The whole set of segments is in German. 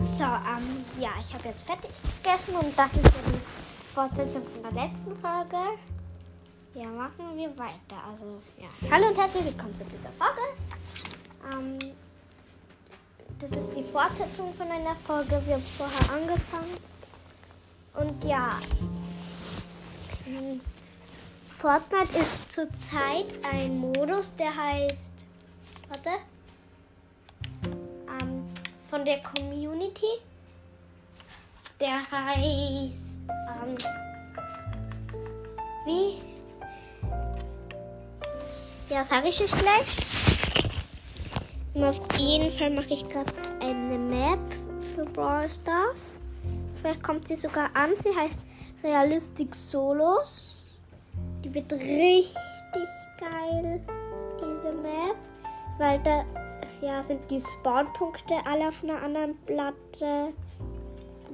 So, ja, ich habe jetzt fertig gegessen und das ist ja die Fortsetzung von der letzten Folge. Ja, machen wir weiter. Also, ja. Hallo und herzlich willkommen zu dieser Folge. Das ist die Fortsetzung von einer Folge. Wir haben vorher angefangen. Und ja, Fortnite ist zurzeit ein Modus, der heißt, von der Community, der heißt, ja, sage ich es gleich. Und auf jeden Fall mache ich gerade eine Map für Brawl Stars. Vielleicht kommt sie sogar an. Sie heißt Realistic Solos. Die wird richtig geil, diese Map. Weil da ja, sind die Spawnpunkte alle auf einer anderen Platte.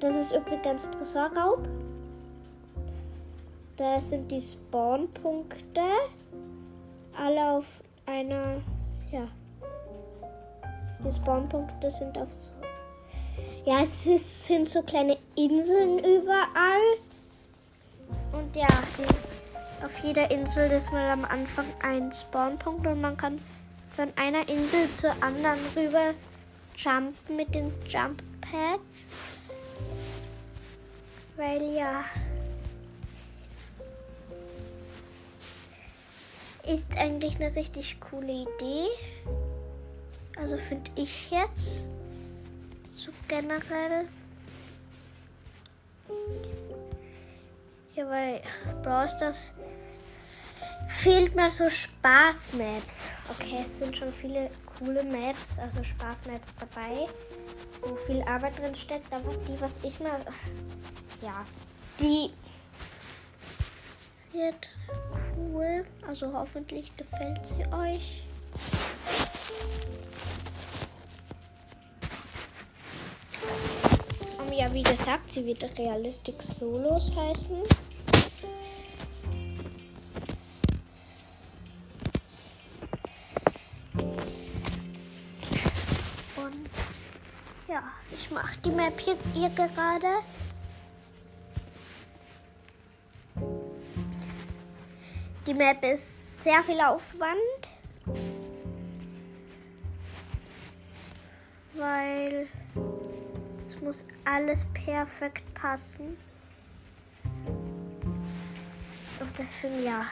Das ist übrigens Dressorraub. Da sind die Spawnpunkte alle auf einer, ja, die Spawnpunkte sind auf so, ja, sind so kleine Inseln überall. Und ja, auf jeder Insel ist mal am Anfang ein Spawnpunkt und man kann von einer Insel zur anderen rüber jumpen mit den Jump Pads. Weil ja, ist eigentlich eine richtig coole Idee. Also finde ich jetzt so generell. Ja, weil Brawl Stars fehlt mir so Spaß-Maps. Okay, es sind schon viele coole Maps, also Spaß-Maps dabei, wo viel Arbeit drin steckt. Aber die, was ich mal, ja, die wird cool. Also hoffentlich gefällt sie euch. Ja, wie gesagt, sie wird Realistic Solos heißen. Und ja, ich mache die Map jetzt hier gerade. Die Map ist sehr viel Aufwand, weil es muss alles perfekt passen. Und deswegen ja.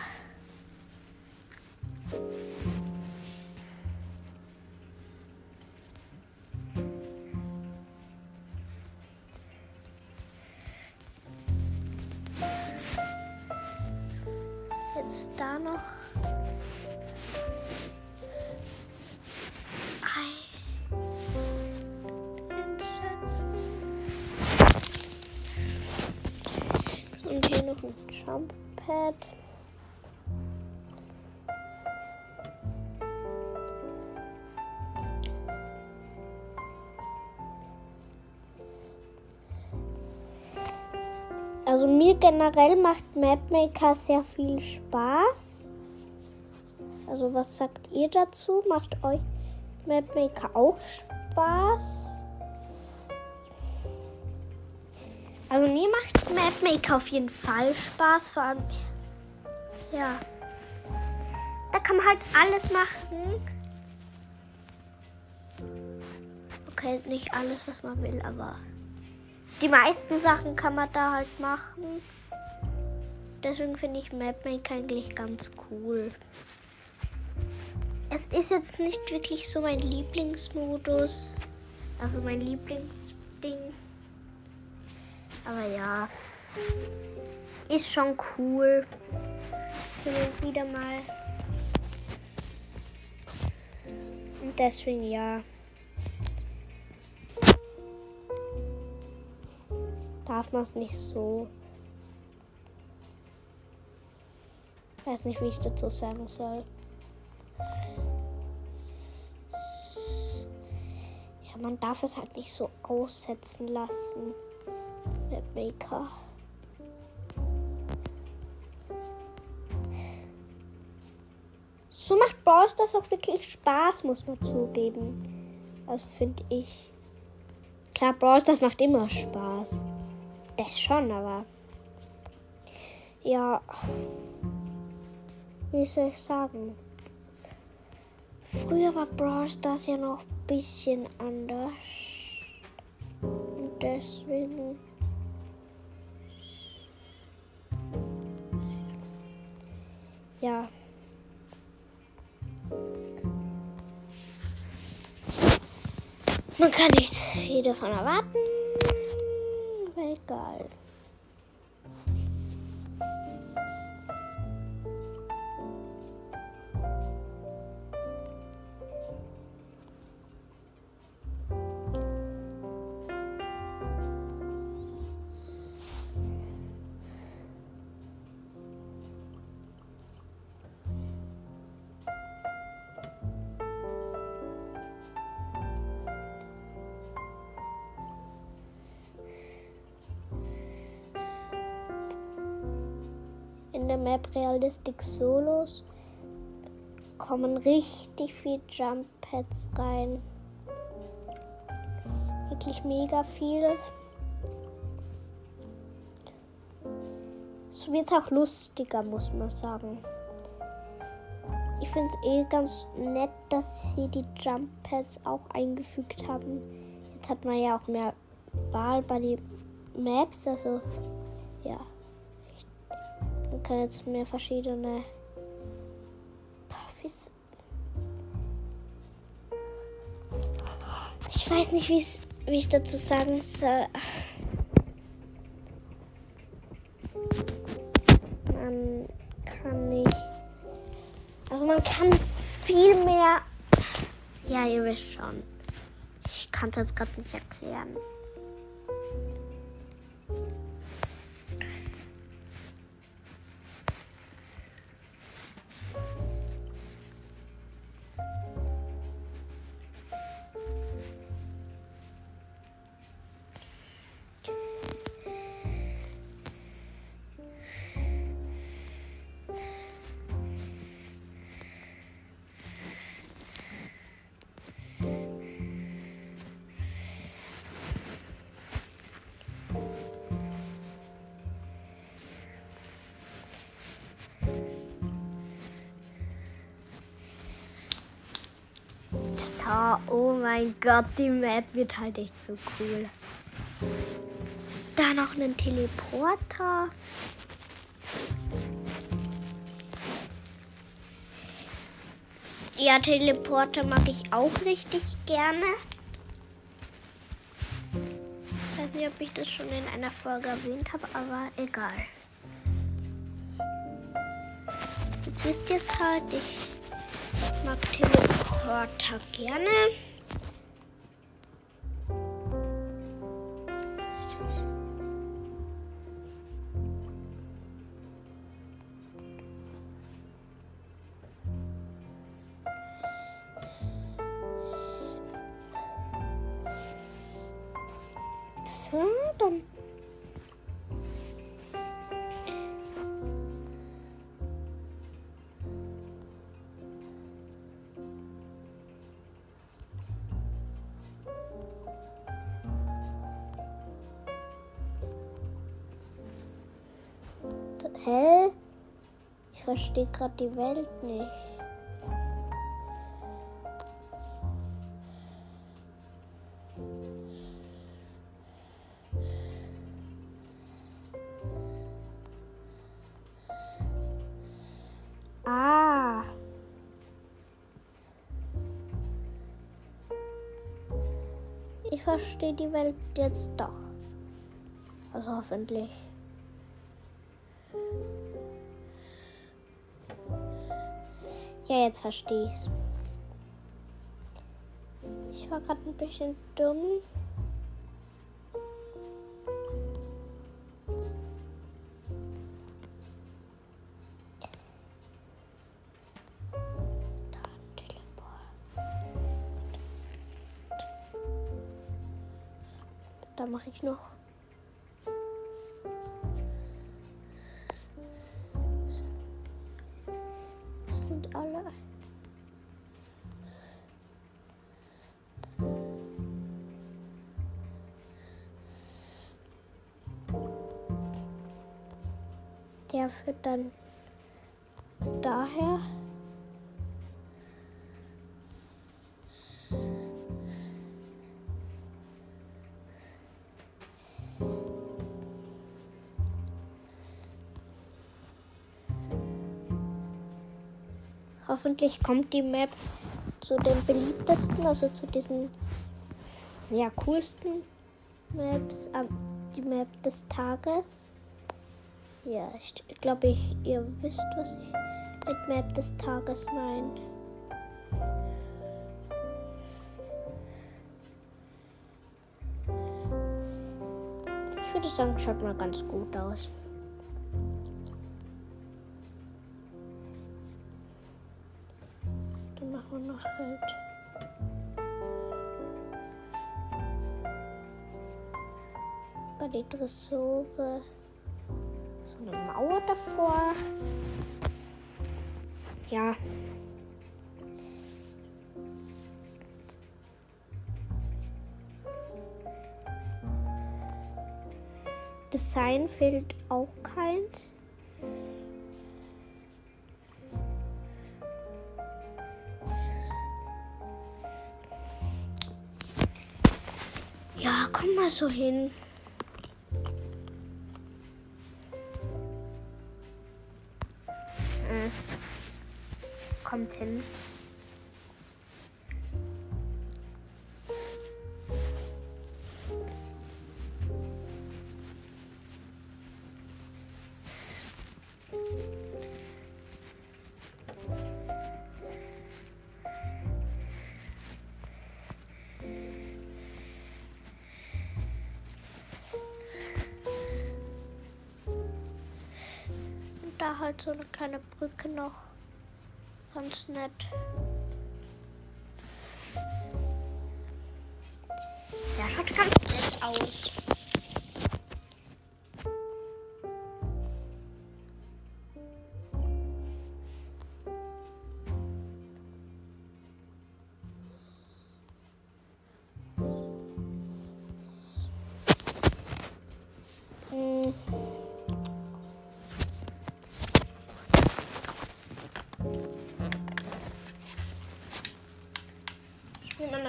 Jetzt da noch einsetzen. Und hier noch ein Jump Pad. Also mir generell macht Mapmaker sehr viel Spaß. Also was sagt ihr dazu? Macht euch Mapmaker auch Spaß? Also mir macht Mapmaker auf jeden Fall Spaß. Vor allem, ja, da kann man halt alles machen. Okay, nicht alles, was man will, aber die meisten Sachen kann man da halt machen. Deswegen finde ich Mapmaker eigentlich ganz cool. Es ist jetzt nicht wirklich so mein Lieblingsmodus. Also mein Lieblingsding. Aber ja, ist schon cool. Hin und wieder mal. Und deswegen ja. Darf man es nicht so. Ich weiß nicht, wie ich dazu sagen soll. Ja, man darf es halt nicht so aussetzen lassen. Mapmaker. So macht Brawl Stars auch wirklich Spaß, muss man zugeben. Also finde ich. Klar, Brawl Stars macht immer Spaß. Das schon, aber... Ja... Wie soll ich sagen? Früher war Brawl Stars ja noch ein bisschen anders. Und deswegen... Ja... Man kann nicht viel davon erwarten, aber egal. In der Map Realistic Solos kommen richtig viel Jump Pads rein. Wirklich mega viel. So wird es auch lustiger, muss man sagen. Ich finde es ganz nett, dass sie die Jump Pads auch eingefügt haben. Jetzt hat man ja auch mehr Wahl bei den Maps, also ja. Man kann jetzt mehr verschiedene Puppies. Ich weiß nicht, wie ich dazu sagen soll. Man kann nicht. Also man kann viel mehr. Ja, ihr wisst schon. Ich kann es jetzt gerade nicht erklären. Oh mein Gott, die Map wird halt echt so cool. Da noch einen Teleporter. Ja, Teleporter mag ich auch richtig gerne. Ich weiß nicht, ob ich das schon in einer Folge erwähnt habe, aber egal. Jetzt wisst ihr es halt, ich mag Teleporter. Warte, gerne. So, dann. Hä? Ich verstehe gerade die Welt nicht. Ah. Ich verstehe die Welt jetzt doch. Also hoffentlich. Ja, jetzt verstehe ich's. Ich war gerade ein bisschen dumm. Da mache ich noch. der führt dann daher. Hoffentlich kommt die Map zu den beliebtesten, also zu diesen ja, coolsten Maps, die Map des Tages. Ja, ich glaube, ihr wisst, was ich mit Map des Tages meine. Ich würde sagen, schaut mal ganz gut aus. Dann machen wir noch halt. Bei den Dressore. So eine Mauer davor. Ja. Design fehlt auch keins. Ja, komm mal so hin. Kommt hin. Und da halt so eine kleine Brücke noch. Ganz nett. Ja, schaut ganz nett aus.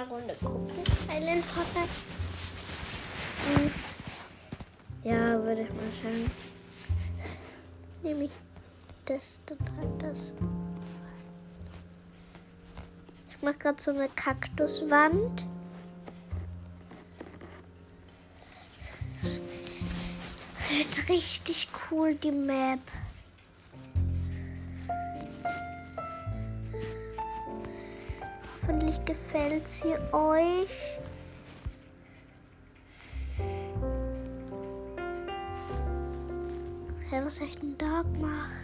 Runde gucken, einen Vortrag. Ja, würde ich mal schauen. Nehme ich das, dann halt das. Ich mache gerade so eine Kaktuswand. Das wird richtig cool, die Map. Hoffentlich gefällt sie euch. Hey, was hab ich denn da gemacht?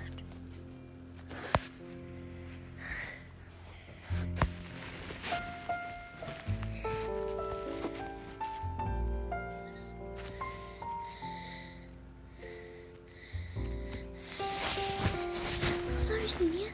Was hab ich denn hier?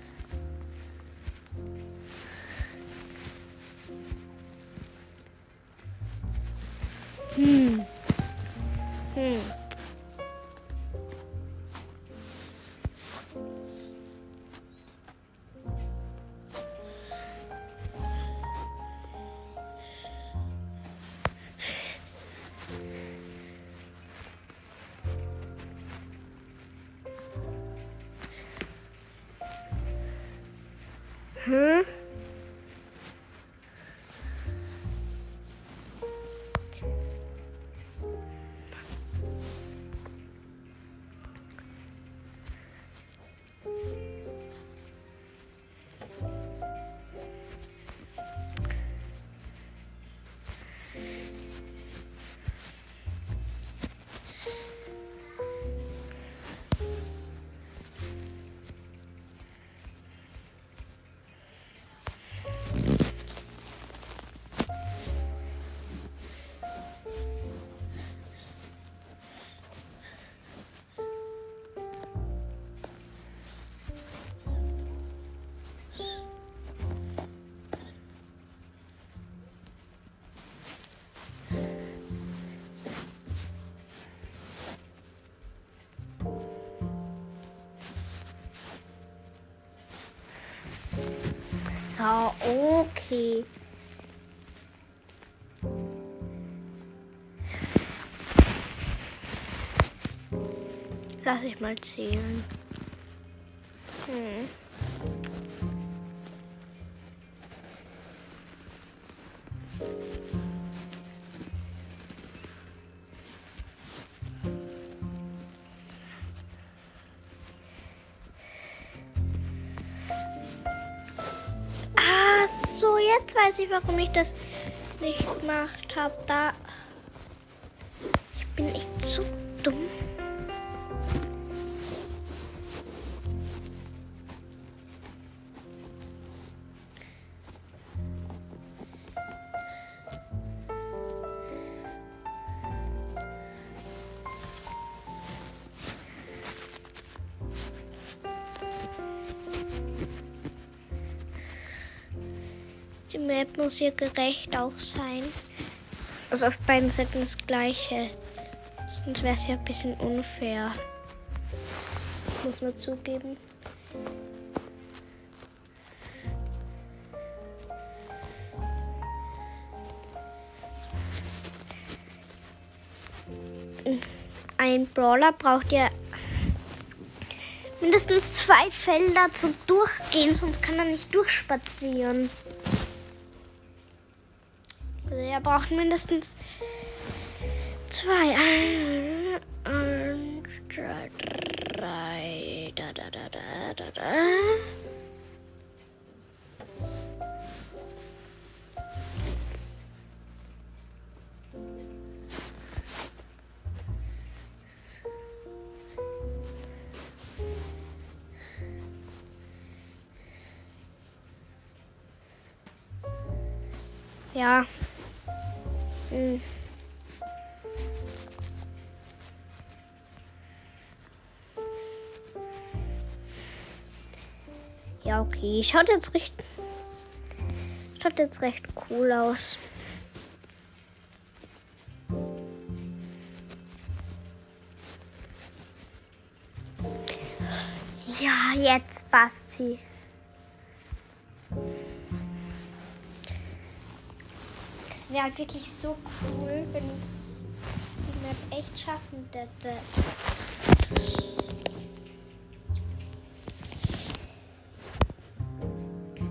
Wasser. Okay. Lass ich mal zählen. Hm. Ah, so, jetzt weiß ich, warum ich das nicht gemacht habe. Da. Ich bin echt so dumm. Die Map muss hier gerecht auch sein. Also auf beiden Seiten das Gleiche. Sonst wäre es ja ein bisschen unfair. Muss man zugeben. Ein Brawler braucht ja mindestens 2 Felder zum Durchgehen, sonst kann er nicht durchspazieren. Also er braucht mindestens 2. 1, 2, 3. Ja. Hm. Ja, okay. Schaut jetzt recht cool aus. Ja, jetzt passt sie. Wäre halt wirklich so cool, wenn ich die Map echt schaffen würde.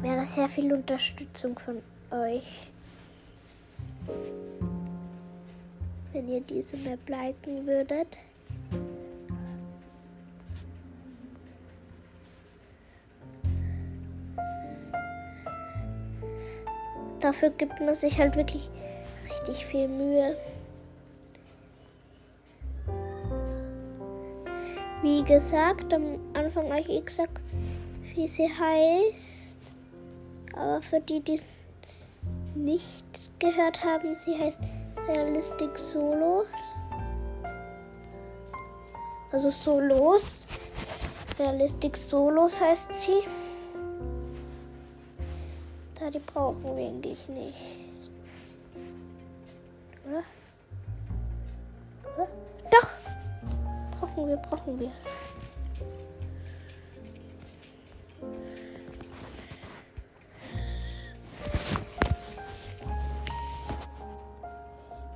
Wäre sehr viel Unterstützung von euch, wenn ihr diese Map liken würdet. Dafür gibt man sich halt wirklich richtig viel Mühe. Wie gesagt, am Anfang habe ich gesagt, wie sie heißt. Aber für die, die es nicht gehört haben, sie heißt Realistic Solos. Also Solos. Realistic Solos heißt sie. Die brauchen wir eigentlich nicht. Oder? Oder? Doch! Brauchen wir.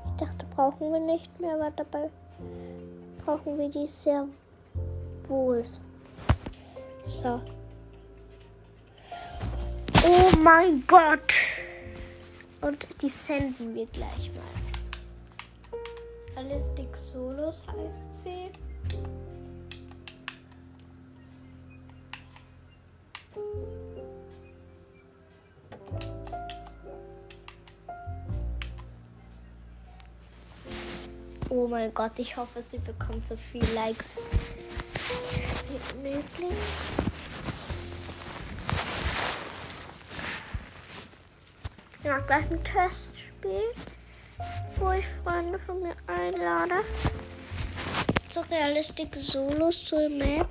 Ich dachte, brauchen wir nicht mehr, aber dabei brauchen wir die sehr wohl. So. Oh mein Gott! Und die senden wir gleich mal. Realistic Solos heißt sie. Oh mein Gott, ich hoffe, sie bekommt so viele Likes wie möglich. Ich mache gleich ein Testspiel, wo ich Freunde von mir einlade. Zu Realistic Solos zur Map.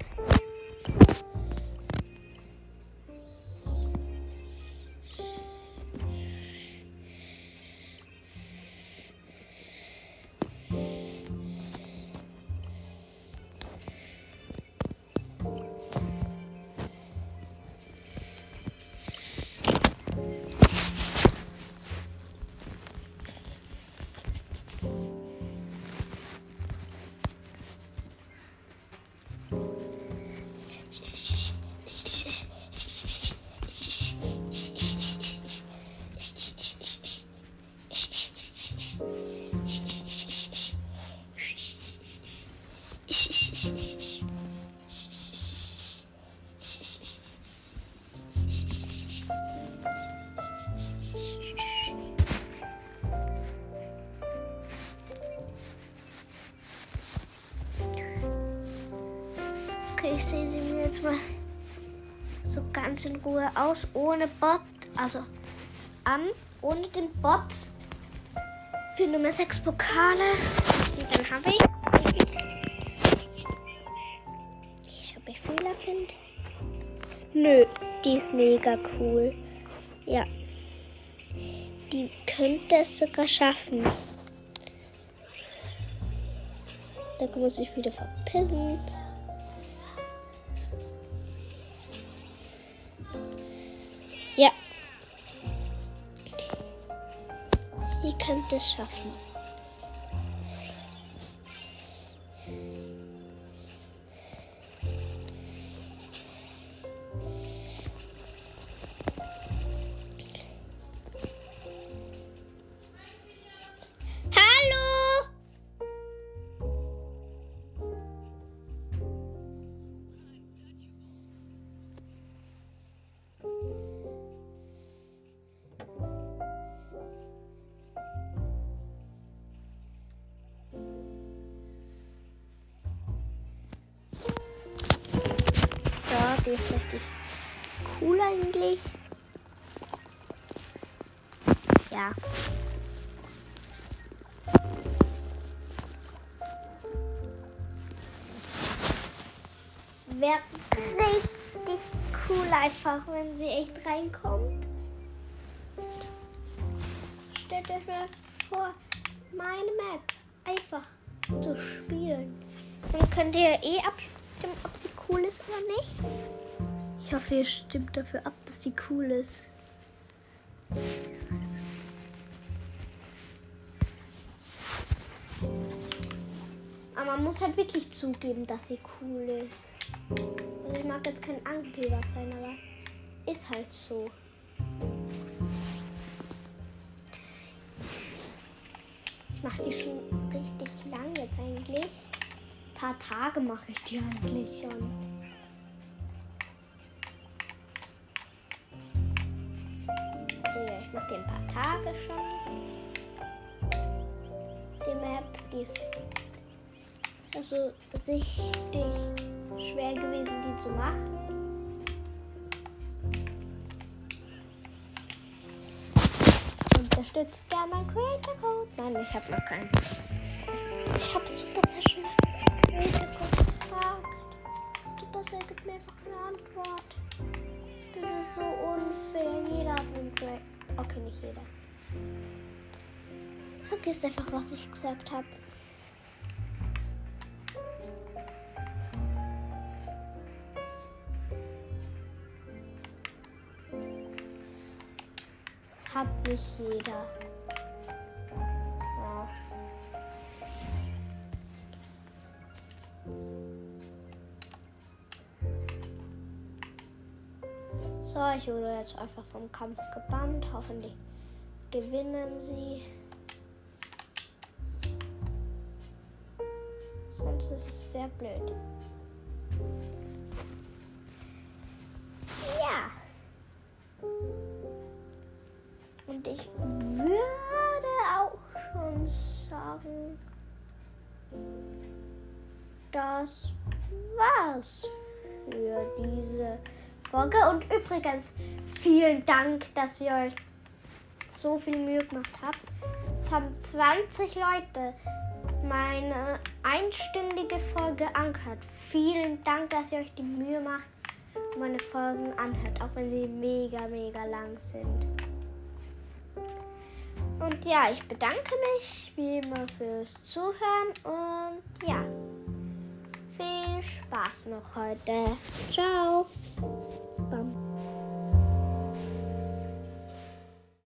Ich sehe sie mir jetzt mal so ganz in Ruhe aus, ohne Bot, also an, ohne den Bot. Für Nummer 6 Pokale. Und dann habe ich. Ob ich Fehler finde. Nö, die ist mega cool. Ja. Die könnte es sogar schaffen. Da kann man sich wieder verpissen. Ja. Die könnte es schaffen. Die ist richtig cool eigentlich. Ja. Wäre richtig cool einfach, wenn sie echt reinkommt. Stellt euch mal vor, meine Map einfach zu spielen. Dann könnt ihr ja eh abstimmen, ob sie cool ist oder nicht. Ich hoffe, ihr stimmt dafür ab, dass sie cool ist. Aber man muss halt wirklich zugeben, dass sie cool ist. Also ich mag jetzt kein Angeber sein, aber ist halt so. Ich mache die schon richtig lang jetzt eigentlich. Ein paar Tage mache ich die eigentlich schon. Ich mache den ein paar Tage schon. Die Map, die ist also richtig schwer gewesen, die zu machen. Unterstützt gerne meinen Creator Code. Nein, ich habe noch keinen. Ich habe Supercell schon mal Creator Code gefragt. Supercell gibt mir einfach eine Antwort. Das ist so unfair. Jeder hat einen Creator. Okay, nicht jeder. Vergiss einfach, was ich gesagt habe. Hat nicht jeder. Ja. So, ich wurde jetzt einfach vom Kampf gebannt. Hoffentlich gewinnen sie. Sonst ist es sehr blöd. Ja. Und ich würde auch schon sagen, das war's für diese Folge. Und übrigens, vielen Dank, dass ihr euch so viel Mühe gemacht habt. Es haben 20 Leute meine einstündige Folge angehört. Vielen Dank, dass ihr euch die Mühe macht und meine Folgen anhört, auch wenn sie mega, mega lang sind. Und ja, ich bedanke mich wie immer fürs Zuhören und ja, viel Spaß noch heute. Ciao!